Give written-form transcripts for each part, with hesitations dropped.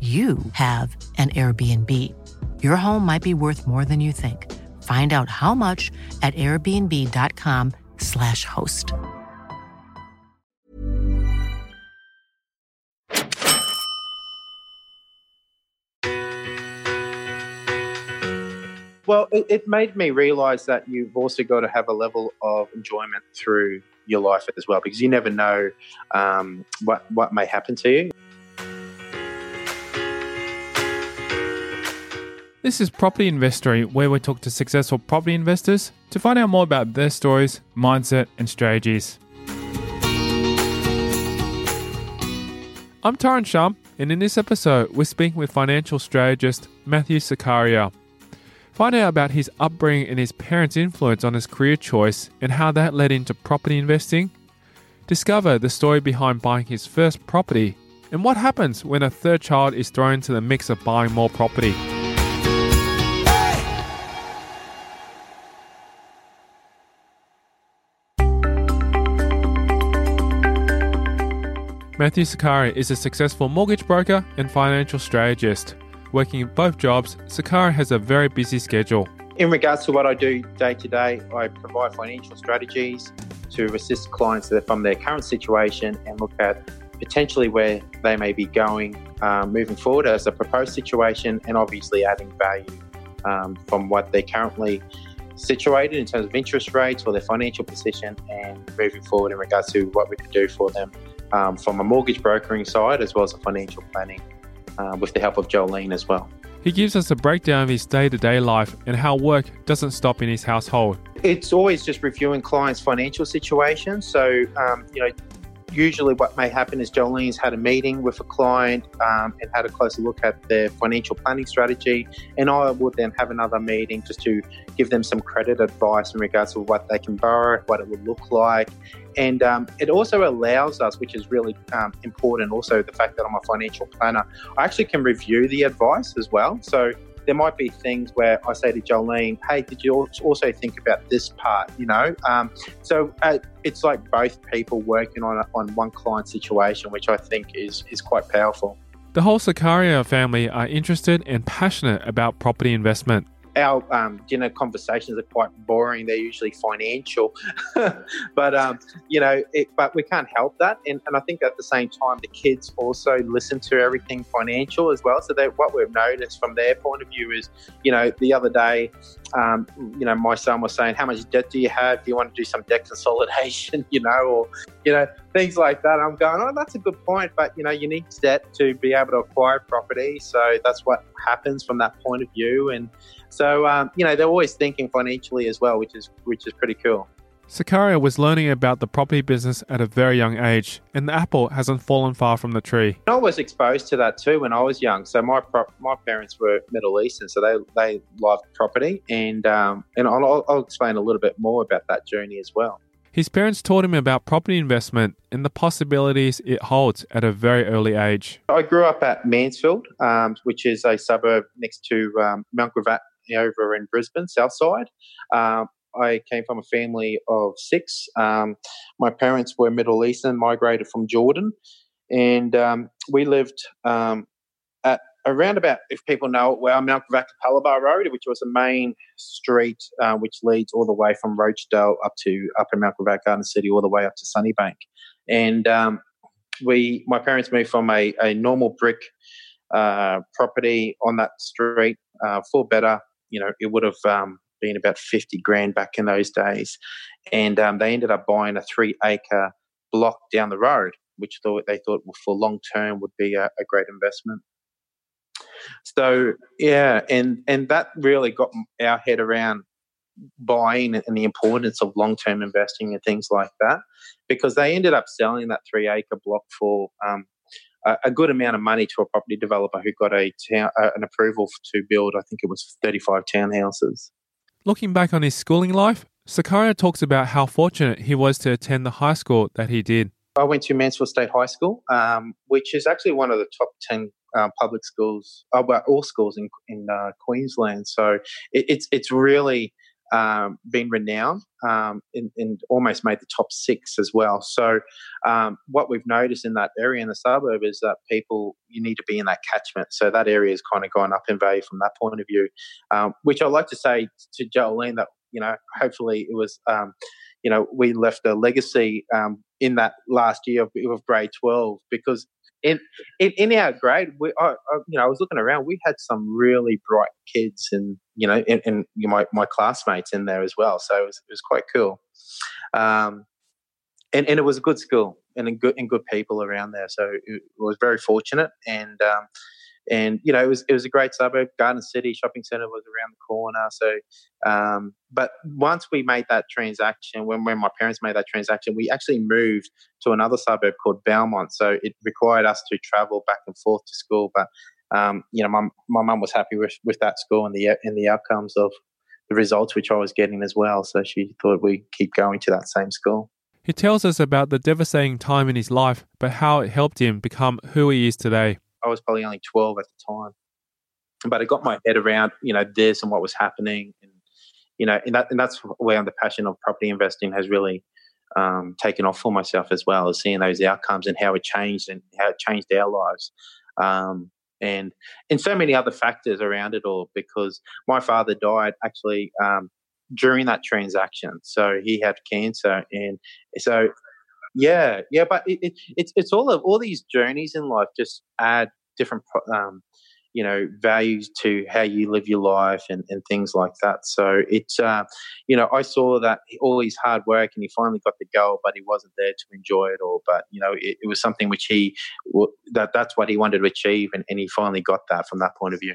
you have an Airbnb. Your home might be worth more than you think. Find out how much at airbnb.com/host. Well, it made me realize that you've also got to have a level of enjoyment through your life as well, because you never know what may happen to you. This is Property Investory, where we talk to successful property investors to find out more about their stories, mindset and strategies. I'm Tyrone Shumba, and in this episode, we're speaking with financial strategist Matthew Sukkarieh. Find out about his upbringing and his parents' influence on his career choice and how that led into property investing. Discover the story behind buying his first property and what happens when a third child is thrown into the mix of buying more property. Matthew Sukkarieh is a successful mortgage broker and financial strategist. Working in both jobs, Sukkarieh has a very busy schedule. In regards to what I do day to day, I provide financial strategies to assist clients from their current situation and look at potentially where they may be going moving forward as a proposed situation, and obviously adding value from what they're currently situated in terms of interest rates or their financial position, and moving forward in regards to what we could do for them. From a mortgage brokering side, as well as a financial planning with the help of Jolene as well. He gives us a breakdown of his day-to-day life and how work doesn't stop in his household. It's always just reviewing clients' financial situations. So, usually what may happen is Jolene's had a meeting with a client and had a closer look at their financial planning strategy. And I would then have another meeting just to give them some credit advice in regards to what they can borrow, what it would look like. And it also allows us, which is really important, also the fact that I'm a financial planner, I actually can review the advice as well. So there might be things where I say to Jolene, hey, did you also think about this part, So it's like both people working on one client situation, which I think is quite powerful. The whole Sukkarieh family are interested and passionate about property investment. Our conversations are quite boring. They're usually financial, but but we can't help that. And I think at the same time, the kids also listen to everything financial as well. So what we've noticed from their point of view is, the other day, my son was saying, "How much debt do you have? Do you want to do some debt consolidation?" Or things like that. I'm going, "Oh, that's a good point," but you need debt to be able to acquire property. So that's what happens from that point of view. And so, they're always thinking financially as well, which is pretty cool. Sukkarieh was learning about the property business at a very young age, and the apple hasn't fallen far from the tree. I was exposed to that too when I was young. So my parents were Middle Eastern, so they loved property, and I'll explain a little bit more about that journey as well. His parents taught him about property investment and the possibilities it holds at a very early age. I grew up at Mansfield, which is a suburb next to Mount Gravatt over in Brisbane, Southside. I came from a family of six. My parents were Middle Eastern, migrated from Jordan. And we lived at around about, if people know it well, Mount Gravatt to Pallabar Road, which was the main street which leads all the way from Rochedale up to Upper Mount Gravatt, Garden City, all the way up to Sunnybank. And my parents moved from a normal brick property on that street for better. It would have been about 50 grand back in those days. And they ended up buying a 3-acre block down the road, which they thought for long term would be a great investment. So, yeah, and that really got our head around buying and the importance of long-term investing and things like that, because they ended up selling that 3-acre block for a good amount of money to a property developer who got an approval to build, I think it was 35 townhouses. Looking back on his schooling life, Sukkarieh talks about how fortunate he was to attend the high school that he did. I went to Mansfield State High School, which is actually one of the top 10 public schools, well, all schools in Queensland. So it's really been renowned and almost made the top 6 as well. So what we've noticed in that area in the suburb is that you need to be in that catchment. So that area has kind of gone up in value from that point of view, which I like to say to Jolene that, hopefully it was, we left a legacy in that last year of grade 12, because in our grade, I was looking around, we had some really bright kids and my classmates in there as well. So it was quite cool. And it was a good school and good people around there. So it was very fortunate. And it was a great suburb. Garden City shopping centre was around the corner. So, but once we made that transaction, when my parents made that transaction, we actually moved to another suburb called Belmont. So it required us to travel back and forth to school. But my mum was happy with that school and the outcomes of the results which I was getting as well. So she thought we'd keep going to that same school. He tells us about the devastating time in his life, but how it helped him become who he is today. I was probably only 12 at the time, but I got my head around, this and what was happening, and that's where the passion of property investing has really taken off for myself as well, as seeing those outcomes and how it changed our lives, and so many other factors around it all. Because my father died actually during that transaction, so he had cancer, and so. Yeah, but it's all these journeys in life just add different, values to how you live your life and things like that. So it's, I saw that all his hard work and he finally got the goal, but he wasn't there to enjoy it all. But it was something which that's what he wanted to achieve, and he finally got that from that point of view.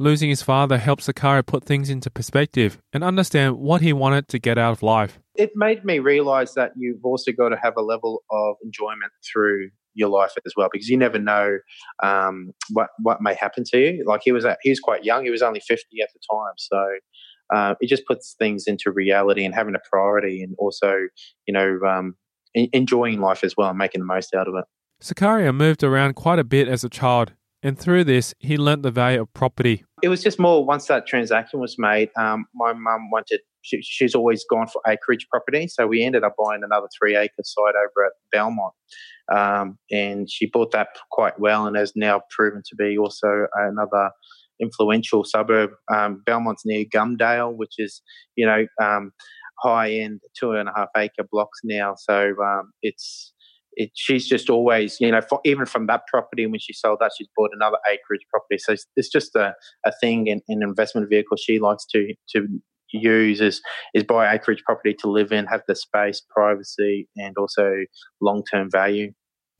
Losing his father helped Sukkarieh put things into perspective and understand what he wanted to get out of life. It made me realise that you've also got to have a level of enjoyment through your life as well, because you never know what may happen to you. Like he was quite young; he was only 50 at the time, so it just puts things into reality and having a priority, and also enjoying life as well and making the most out of it. Sukkarieh moved around quite a bit as a child. And through this, he learnt the value of property. It was just more once that transaction was made, my mum wanted, she's always gone for acreage property. So we ended up buying another 3-acre site over at Belmont. And she bought that quite well and has now proven to be also another influential suburb. Belmont's near Gumdale, which is, high-end 2.5-acre blocks now. So it's... she's just always, even from that property, when she sold that, she's bought another acreage property. So it's just a thing, an investment vehicle she likes to use is buy acreage property to live in, have the space, privacy, and also long-term value.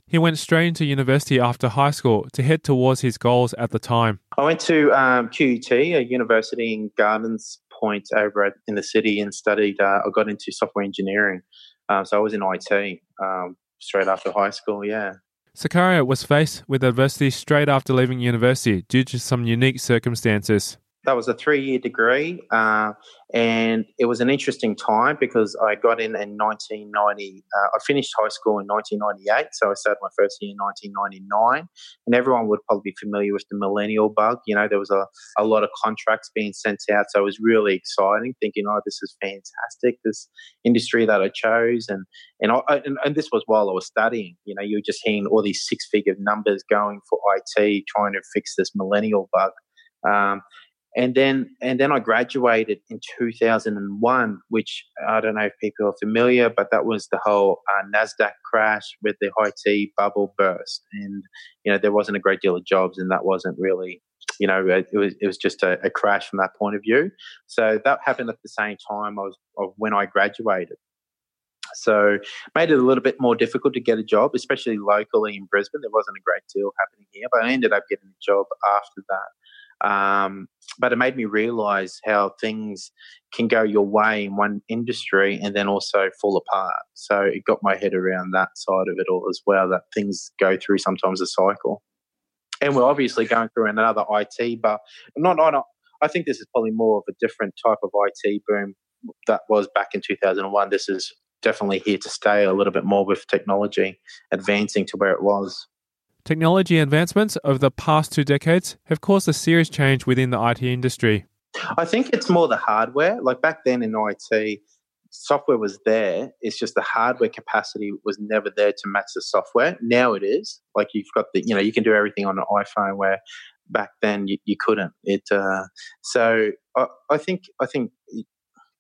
He went straight into university after high school to head towards his goals at the time. I went to QUT, a university in Gardens Point over in the city, and studied, I got into software engineering. So I was in IT. Straight after high school, yeah. Sukkarieh was faced with adversity straight after leaving university due to some unique circumstances. That was a 3-year degree, and it was an interesting time because I got in 1990. I finished high school in 1998, so I started my first year in 1999. And everyone would probably be familiar with the millennial bug. There was a lot of contracts being sent out, so it was really exciting, thinking, oh, this is fantastic, this industry that I chose. And this was while I was studying. You were just hearing all these 6-figure numbers going for IT, trying to fix this millennial bug. And then I graduated in 2001, which I don't know if people are familiar, but that was the whole NASDAQ crash with the IT bubble burst. And, there wasn't a great deal of jobs, and that wasn't really, it was just a crash from that point of view. So that happened at the same time of when I graduated. So made it a little bit more difficult to get a job, especially locally in Brisbane. There wasn't a great deal happening here, but I ended up getting a job after that. But it made me realise how things can go your way in one industry and then also fall apart. So it got my head around that side of it all as well, that things go through sometimes a cycle. And we're obviously going through another IT, but not. I think this is probably more of a different type of IT boom that was back in 2001. This is definitely here to stay a little bit more with technology advancing to where it was. Technology advancements over the past 2 decades have caused a serious change within the IT industry. I think it's more the hardware. Like back then in IT, software was there. It's just the hardware capacity was never there to match the software. Now it is. Like you've got the, you can do everything on an iPhone where back then you couldn't. So I think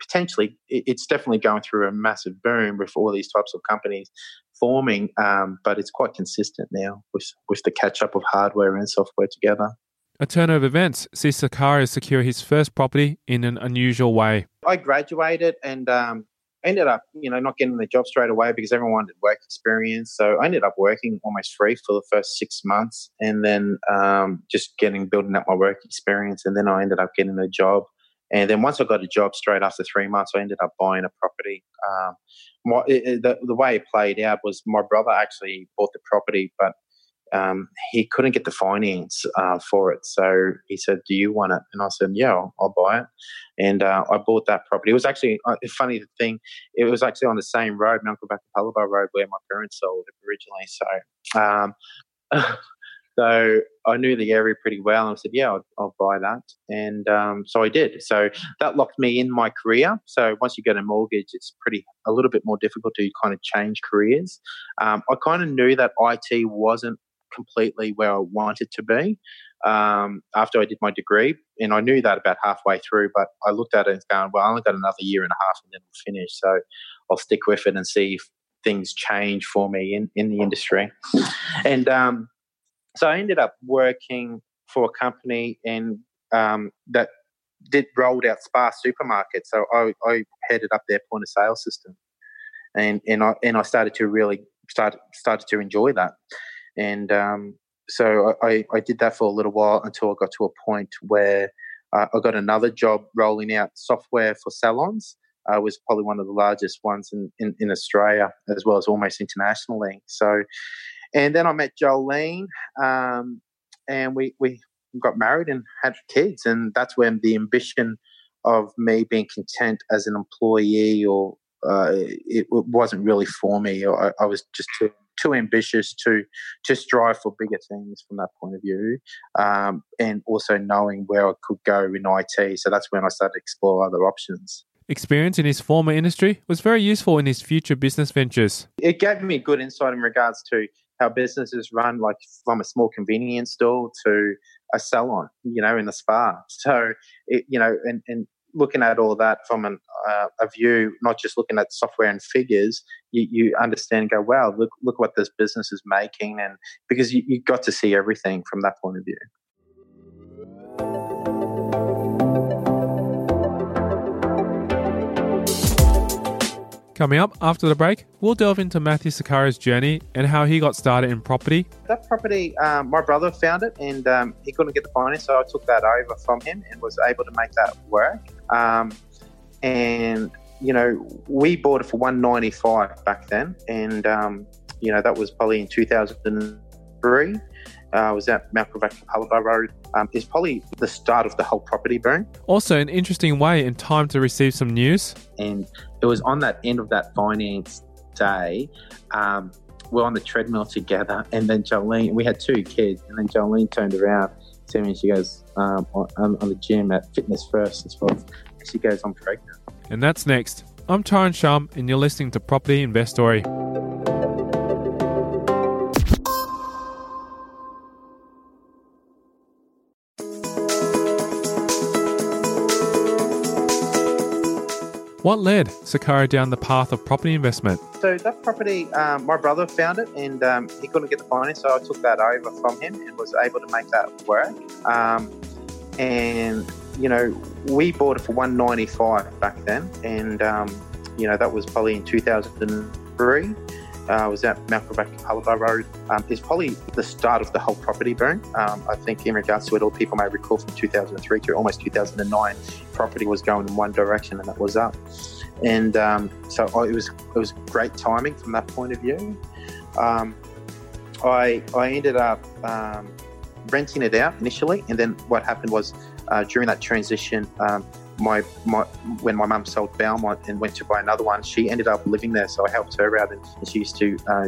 potentially it's definitely going through a massive boom with all these types of companies forming, but it's quite consistent now with the catch-up of hardware and software together. A turn of events sees Sukkarieh secure his first property in an unusual way. I graduated and ended up, not getting the job straight away because everyone wanted work experience. So I ended up working almost free for the first 6 months and then just building up my work experience. And then I ended up getting a job. And then once I got a job straight after 3 months, I ended up buying a property. The way it played out was my brother actually bought the property, but he couldn't get the finance for it. So he said, "Do you want it?" And I said, "Yeah, I'll buy it." And I bought that property. It was actually a funny thing. It was actually on the same road, Mount Gravatt to Pallabar Road, where my parents sold it originally. So so I knew the area pretty well, and I said, "Yeah, I'll buy that," and so I did. So that locked me in my career. So once you get a mortgage, it's a little bit more difficult to kind of change careers. I kind of knew that IT wasn't completely where I wanted to be after I did my degree, and I knew that about halfway through. But I looked at it and going, "Well, I only got another year and a half, and then we'll finish. So I'll stick with it and see if things change for me in the industry." And so I ended up working for a company and that rolled out SPAR supermarkets. So I headed up their point of sale system, and I started to really started to enjoy that. And so I did that for a little while until I got to a point where I got another job rolling out software for salons. I was probably one of the largest ones in Australia, as well as almost internationally. So. And then I met Jolene, and we got married and had kids, and that's when the ambition of me being content as an employee or it wasn't really for me. I was just too ambitious to strive for bigger things from that point of view, and also knowing where I could go in IT. So that's when I started to explore other options. Experience in his former industry was very useful in his future business ventures. It gave me good insight in regards to how businesses run, like from a small convenience store to a salon, in the spa. So, and looking at all that from a view, not just looking at software and figures, you understand and go, wow, look what this business is making. And because you got to see everything from that point of view. Coming up after the break, we'll delve into Matthew Sukkarieh's journey and how he got started in property. That property, my brother found it and he couldn't get the finance, so I took that over from him and was able to make that work. We bought it for $195 back then, and, that was probably in 2003. I was at Mount Gravatt Pallabar Road. It's probably the start of the whole property boom. Also an interesting way and time to receive some news. And it was on that end of that finance day. We're on the treadmill together, and then Jolene, we had 2 kids, and then Jolene turned around to me and she goes, I'm on the gym at Fitness First as well. And she goes, I'm pregnant. And that's next. I'm Tyrone Shumba and you're listening to Property Investory. What led Sukkarieh down the path of property investment? So that property, my brother found it and he couldn't get the finance, so I took that over from him and was able to make that work. We bought it for $195 back then, and that was probably in 2003. was at Mount Gravatt and Pallabar Road, is probably the start of the whole property boom. I think in regards to it, all people may recall from 2003 to almost 2009, property was going in one direction and that was up. And so it was great timing from that point of view. I ended up renting it out initially, and then what happened was during that transition, when my mum sold Belmont and went to buy another one, she ended up living there, so I helped her out, and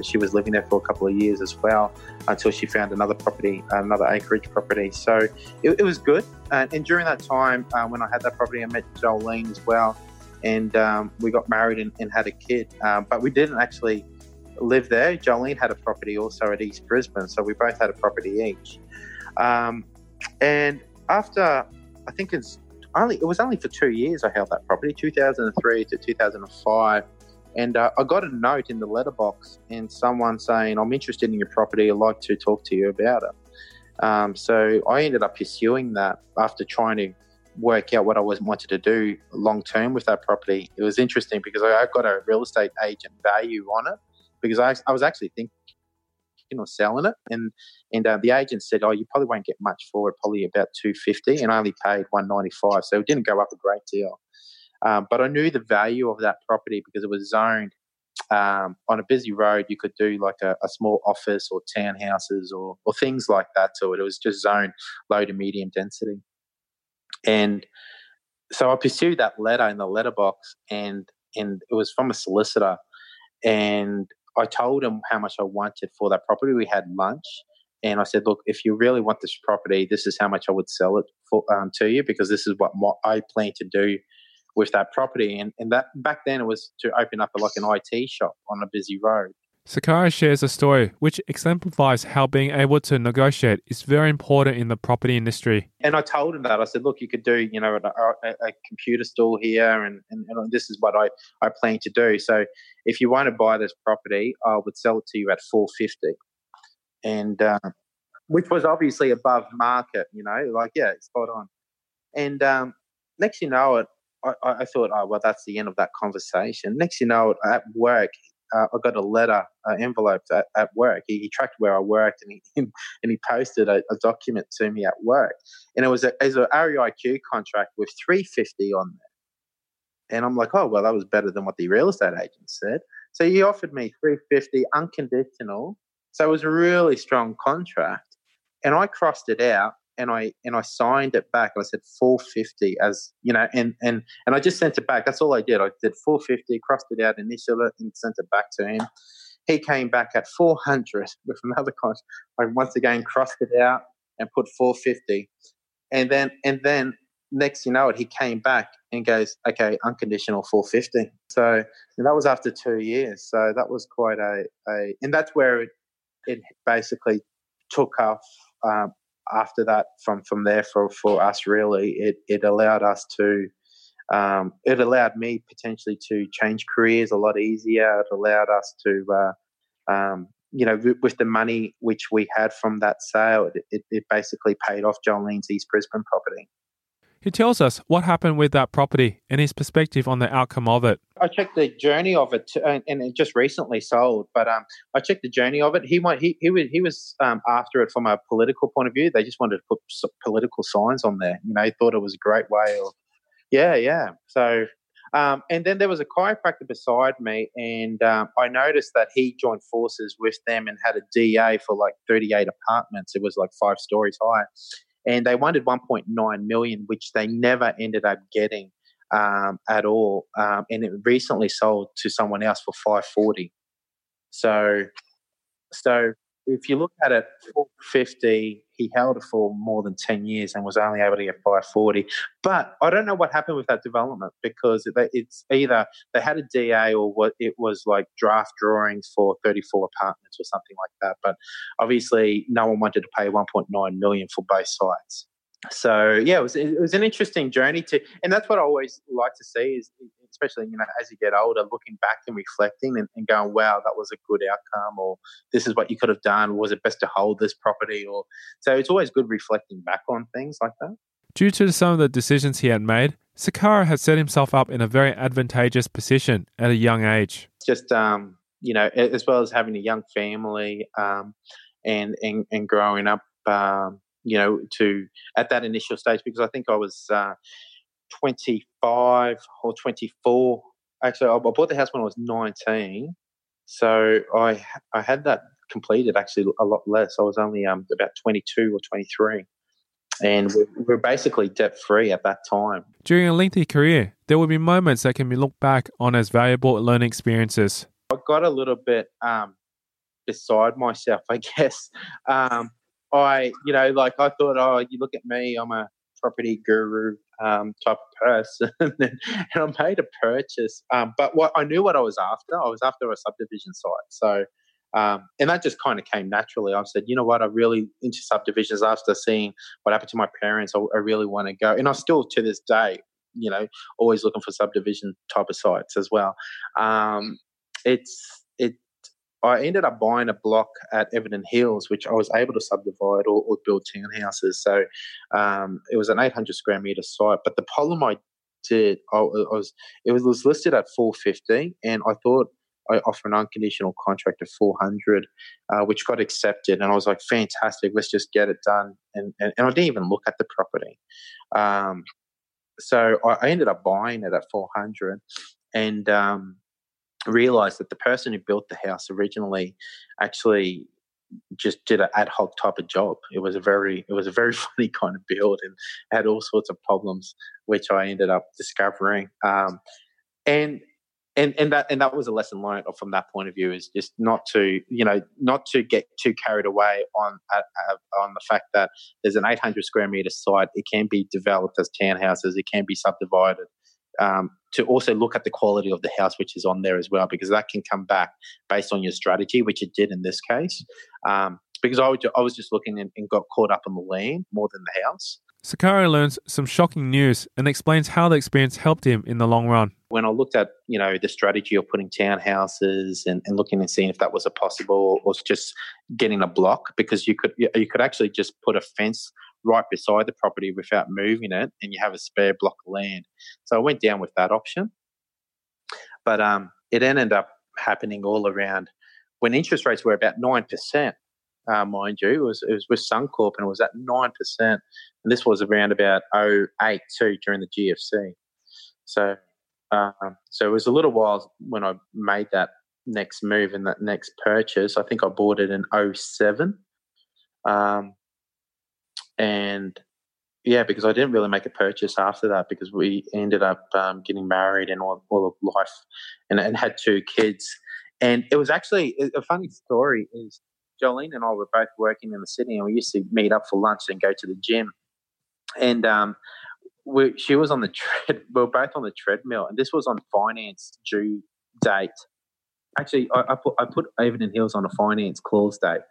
she was living there for a couple of years as well until she found another property, another acreage property. So it was good, and during that time when I had that property, I met Jolene as well, and we got married and had a kid, but we didn't actually live there. Jolene had a property also at East Brisbane, so we both had a property each, and after I think it was only for 2 years I held that property, 2003 to 2005, and I got a note in the letterbox and someone saying, "I'm interested in your property, I'd like to talk to you about it." So I ended up pursuing that after trying to work out what I wanted to do long term with that property. It was interesting because I got a real estate agent value on it, because I was actually thinking or selling it, and the agent said, "Oh, you probably won't get much for it, probably about $250," and I only paid $195, so it didn't go up a great deal. But I knew the value of that property because it was zoned on a busy road. You could do like a small office or townhouses or things like that to it. It was just zoned low to medium density, and so I pursued that letter in the letterbox, and it was from a solicitor, and I told him how much I wanted for that property. We had lunch, and I said, "Look, if you really want this property, this is how much I would sell it for to you, because this is what I plan to do with that property." And that back then it was to open up like an IT shop on a busy road. Sukkarieh shares a story which exemplifies how being able to negotiate is very important in the property industry. And I told him that. I said, "Look, you could do, you know, a computer store here, and this is what I plan to do. So if you want to buy this property, I would sell it to you at $450," and which was obviously above market, you know, like, yeah, spot on. And next you know it, I thought, oh, well, that's the end of that conversation. Next you know it, at work, I got a letter envelope at work. He tracked where I worked, and he posted a document to me at work, and it was a REIQ contract with $350 on there. And I'm like, oh well, that was better than what the real estate agent said. So he offered me $350 unconditional. So it was a really strong contract, and I crossed it out and I signed it back, and I said $450, as you know, and I just sent it back. That's all I did. I did $450, crossed it out, initial it, and sent it back to him. He came back at $400 with another contract. I once again crossed it out and put $450, and then next you know it, he came back and goes, "Okay, unconditional $450." So that was after 2 years. So that was quite a and that's where it basically took off. After that, from there for us, really, it allowed us to, it allowed me potentially to change careers a lot easier. It allowed us to, you know, with the money which we had from that sale, it basically paid off Jolene's East Brisbane property. He tells us what happened with that property and his perspective on the outcome of it. I checked the journey of it, and it just recently sold. But I checked the journey of it. He was after it from a political point of view. They just wanted to put political signs on there. You know, he thought it was a great way of, yeah. So, and then there was a chiropractor beside me, and I noticed that he joined forces with them and had a DA for like 38 apartments. It was like 5 stories high. And they wanted $1.9 million, which they never ended up getting at all. And it recently sold to someone else for $540. So if you look at it, $450, he held it for more than 10 years and was only able to get $540. But I don't know what happened with that development, because it's either they had a DA or what it was like draft drawings for 34 apartments or something like that. But obviously no one wanted to pay $1.9 million for both sides. So, yeah, it was an interesting journey to, and that's what I always like to see is, especially, you know, as you get older, looking back and reflecting and going, wow, that was a good outcome, or this is what you could have done, was it best to hold this property? Or so it's always good reflecting back on things like that. Due to some of the decisions he had made, Sukkarieh had set himself up in a very advantageous position at a young age. Just you know, as well as having a young family and growing up, you know, to at that initial stage, because I think I was 25 or 24. Actually, I bought the house when I was 19, so I had that completed actually a lot less. I was only about 22 or 23. And we're basically debt-free at that time. During a lengthy career, there will be moments that can be looked back on as valuable learning experiences. I got a little bit beside myself, I guess. You know, like I thought, oh, you look at me, I'm a property guru type of person, and I made a purchase. But what I knew what I was after. I was after a subdivision site. So, and that just kind of came naturally. I said, you know what, I'm really into subdivisions after seeing what happened to my parents. I really want to go. And I still, to this day, you know, always looking for subdivision type of sites as well. I ended up buying a block at Everton Hills, which I was able to subdivide or build townhouses. So it was an 800 square meter site. But the problem I did, it was listed at 450, and I thought, I offer an unconditional contract of 400, which got accepted. And I was like, fantastic, let's just get it done. And I didn't even look at the property. So I ended up buying it at 400 and realized that the person who built the house originally actually just did an ad hoc type of job. It was a very funny kind of build and had all sorts of problems, which I ended up discovering. And that was a lesson learned from that point of view, is just not to get too carried away on the fact that there's an 800 square meter site. It can be developed as townhouses. It can be subdivided. To also look at the quality of the house which is on there as well, because that can come back based on your strategy, which it did in this case. Because I was just looking and got caught up on the land more than the house. Sukkarieh learns some shocking news and explains how the experience helped him in the long run. When I looked at, you know, the strategy of putting townhouses and looking and seeing if that was a possible, or just getting a block, because you could actually just put a fence right beside the property without moving it, and you have a spare block of land. So I went down with that option. But it ended up happening all around when interest rates were about 9%. Mind you, it was with Suncorp, and it was at 9%. And this was around about 082 during the GFC. So it was a little while when I made that next move and that next purchase. I think I bought it in 07. Because I didn't really make a purchase after that, because we ended up getting married and all of life, and had two kids. And it was actually a funny story is, Jolene and I were both working in the city, and we used to meet up for lunch and go to the gym. And she was on the we were both on the treadmill, and this was on finance due date. Actually, I put Avondale Hills on a finance clause date,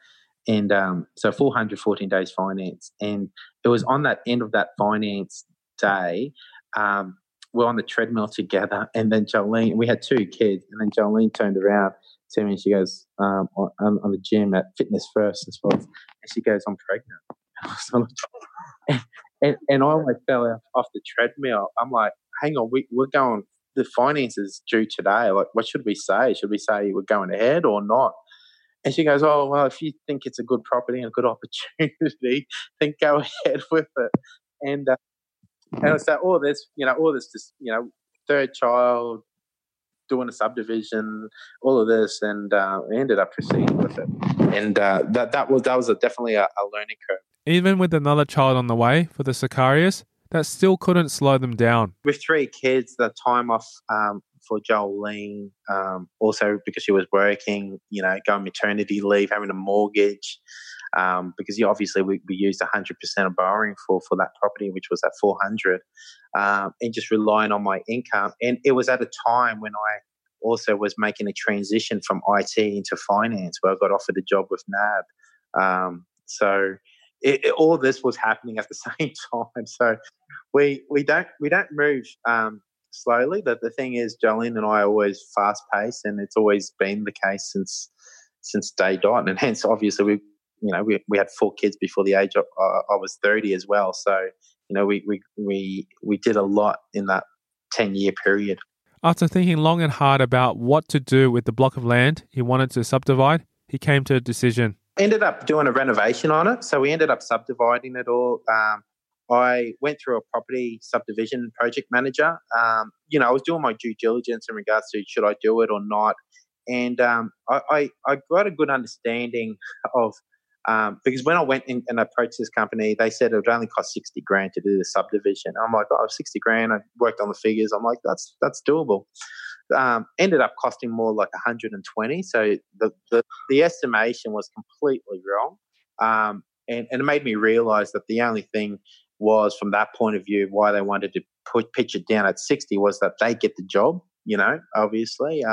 and so 414 days finance. And it was on that end of that finance day. We're on the treadmill together, and then Jolene, we had two kids, and then Jolene turned around to me, and she goes, on the gym at Fitness First and Sports, and she goes, I'm pregnant. And I was on the and I almost fell off the treadmill. I'm like, hang on, we're going, the finance is due today. Like, what should we say? Should we say we're going ahead or not? And she goes, oh, well, if you think it's a good property and a good opportunity, then go ahead with it. And I said, all this, third child, doing a subdivision, all of this, and we ended up proceeding with it. And that was definitely a learning curve. Even with another child on the way for the Sukkariehs, that still couldn't slow them down. With three kids, the time off for Jolene, also because she was working, you know, going maternity leave, having a mortgage, because obviously we used 100% of borrowing for that property, which was at 400, and just relying on my income. And it was at a time when I also was making a transition from IT into finance, where I got offered a job with NAB. So all this was happening at the same time. So we don't move slowly. But the thing is, Jolene and I are always fast paced, and it's always been the case since day dot. And hence, obviously, we had four kids before the age of I was 30 as well. So, you know, we did a lot in that 10-year period. After thinking long and hard about what to do with the block of land he wanted to subdivide, he came to a decision. Ended up doing a renovation on it, so we ended up subdividing it all. I went through a property subdivision project manager. I was doing my due diligence in regards to should I do it or not. And I got a good understanding of, because when I went in and approached this company, they said it would only cost $60,000 to do the subdivision. I'm like, oh, $60,000. I worked on the figures. I'm like, that's doable. Ended up costing more like $120,000. So the estimation was completely wrong. And it made me realise that the only thing was, from that point of view, why they wanted to pitch it down at 60 was that they get the job, obviously.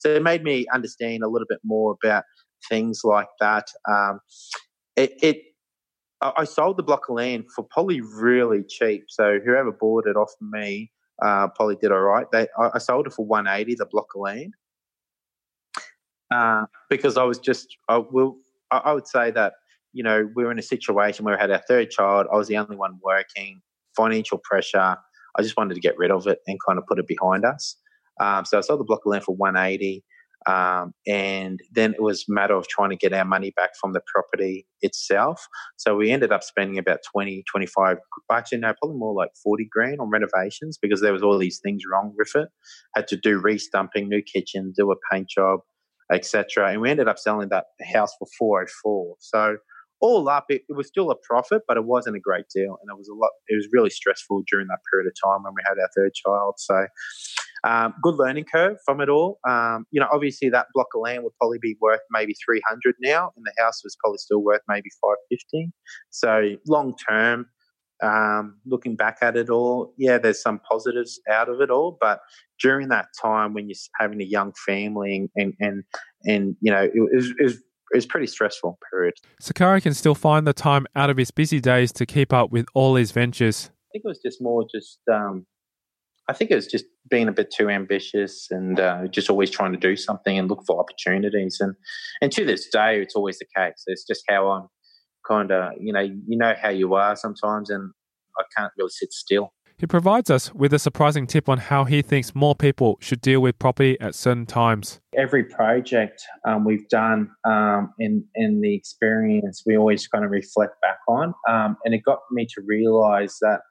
So it made me understand a little bit more about things like that. I sold the block of land for probably really cheap. So whoever bought it off me probably did all right. I sold it for $180,000, the block of land, because I would say that, we were in a situation where we had our third child. I was the only one working, financial pressure. I just wanted to get rid of it and kind of put it behind us. So I sold the block of land for $180,000. And then it was a matter of trying to get our money back from the property itself. So we ended up spending about 25, actually no, probably more like $40,000 on renovations, because there was all these things wrong with it. Had to do re-stumping, new kitchen, do a paint job, etc. And we ended up selling that house for $404,000. So all up, it was still a profit, but it wasn't a great deal. And it was really stressful during that period of time when we had our third child. So good learning curve from it all. Obviously that block of land would probably be worth maybe $300,000 now, and the house was probably still worth maybe $550,000. So long term, looking back at it all, yeah, there's some positives out of it all. But during that time when you're having a young family and it was pretty stressful period. Sukkarieh can still find the time out of his busy days to keep up with all his ventures. I think it was just being a bit too ambitious and just always trying to do something and look for opportunities. And to this day, it's always the case. It's just how I'm kind of, how you are sometimes, and I can't really sit still. He provides us with a surprising tip on how he thinks more people should deal with property at certain times. Every project we've done in the experience, we always kind of reflect back on. And it got me to realise that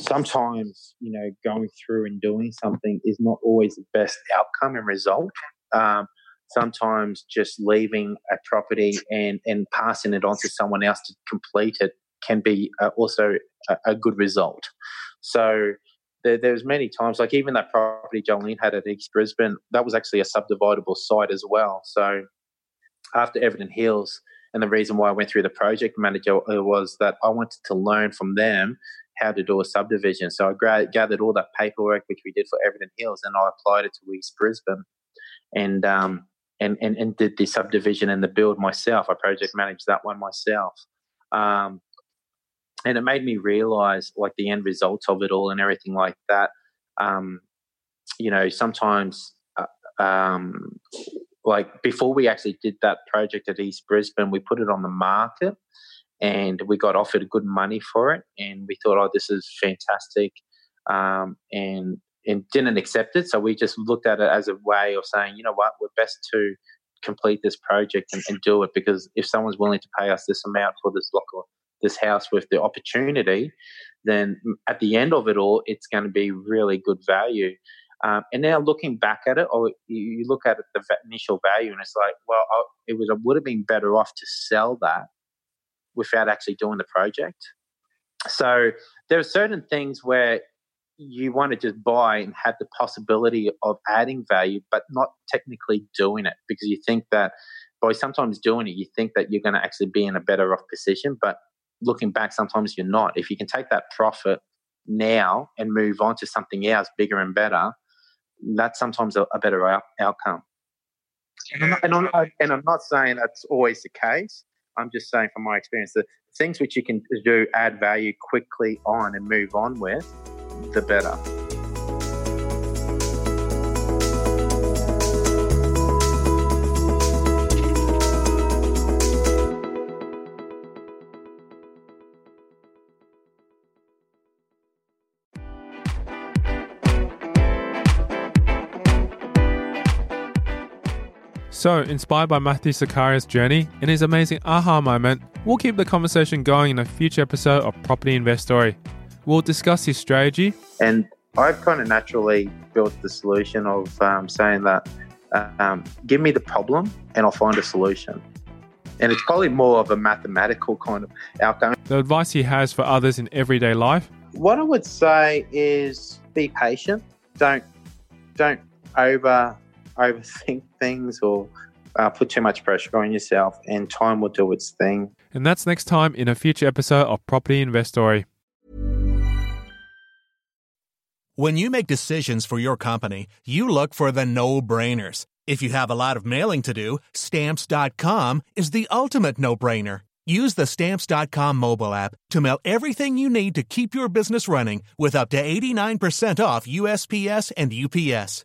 sometimes, going through and doing something is not always the best outcome and result. Sometimes just leaving a property and passing it on to someone else to complete it can be also a good result. So there's many times, like even that property Jolene had at East Brisbane, that was actually a subdividable site as well. So after Everton Hills, and the reason why I went through the project manager was that I wanted to learn from them how to do a subdivision. So I gathered all that paperwork, which we did for Everton Hills, and I applied it to East Brisbane and did the subdivision and the build myself. I project managed that one myself. And it made me realise, like, the end results of it all and everything like that. Sometimes like before we actually did that project at East Brisbane, we put it on the market and we got offered good money for it, and we thought, oh, this is fantastic, and didn't accept it. So we just looked at it as a way of saying, you know what, we're best to complete this project and do it, because if someone's willing to pay us this amount for this block of this house with the opportunity, then at the end of it all, it's going to be really good value. And now looking back at it, or you look at it, the initial value, and it's like, well, I would have been better off to sell that without actually doing the project. So there are certain things where you want to just buy and have the possibility of adding value, but not technically doing it, because you think that by sometimes doing it, you think that you're going to actually be in a better off position. But looking back, sometimes you're not. If you can take that profit now and move on to something else bigger and better, that's sometimes a better outcome. And I'm not saying that's always the case. I'm just saying from my experience, the things which you can do, add value quickly on and move on with, the better. So, inspired by Matthew Sukkarieh's journey and his amazing aha moment, we'll keep the conversation going in a future episode of Property Investory. We'll discuss his strategy. And I've kind of naturally built the solution of saying that, give me the problem and I'll find a solution. And it's probably more of a mathematical kind of outcome. The advice he has for others in everyday life? What I would say is be patient. Don't overthink things or put too much pressure on yourself, and time will do its thing. And that's next time in a future episode of Property Investory. When you make decisions for your company, you look for the no-brainers. If you have a lot of mailing to do, Stamps.com is the ultimate no-brainer. Use the Stamps.com mobile app to mail everything you need to keep your business running with up to 89% off USPS and UPS.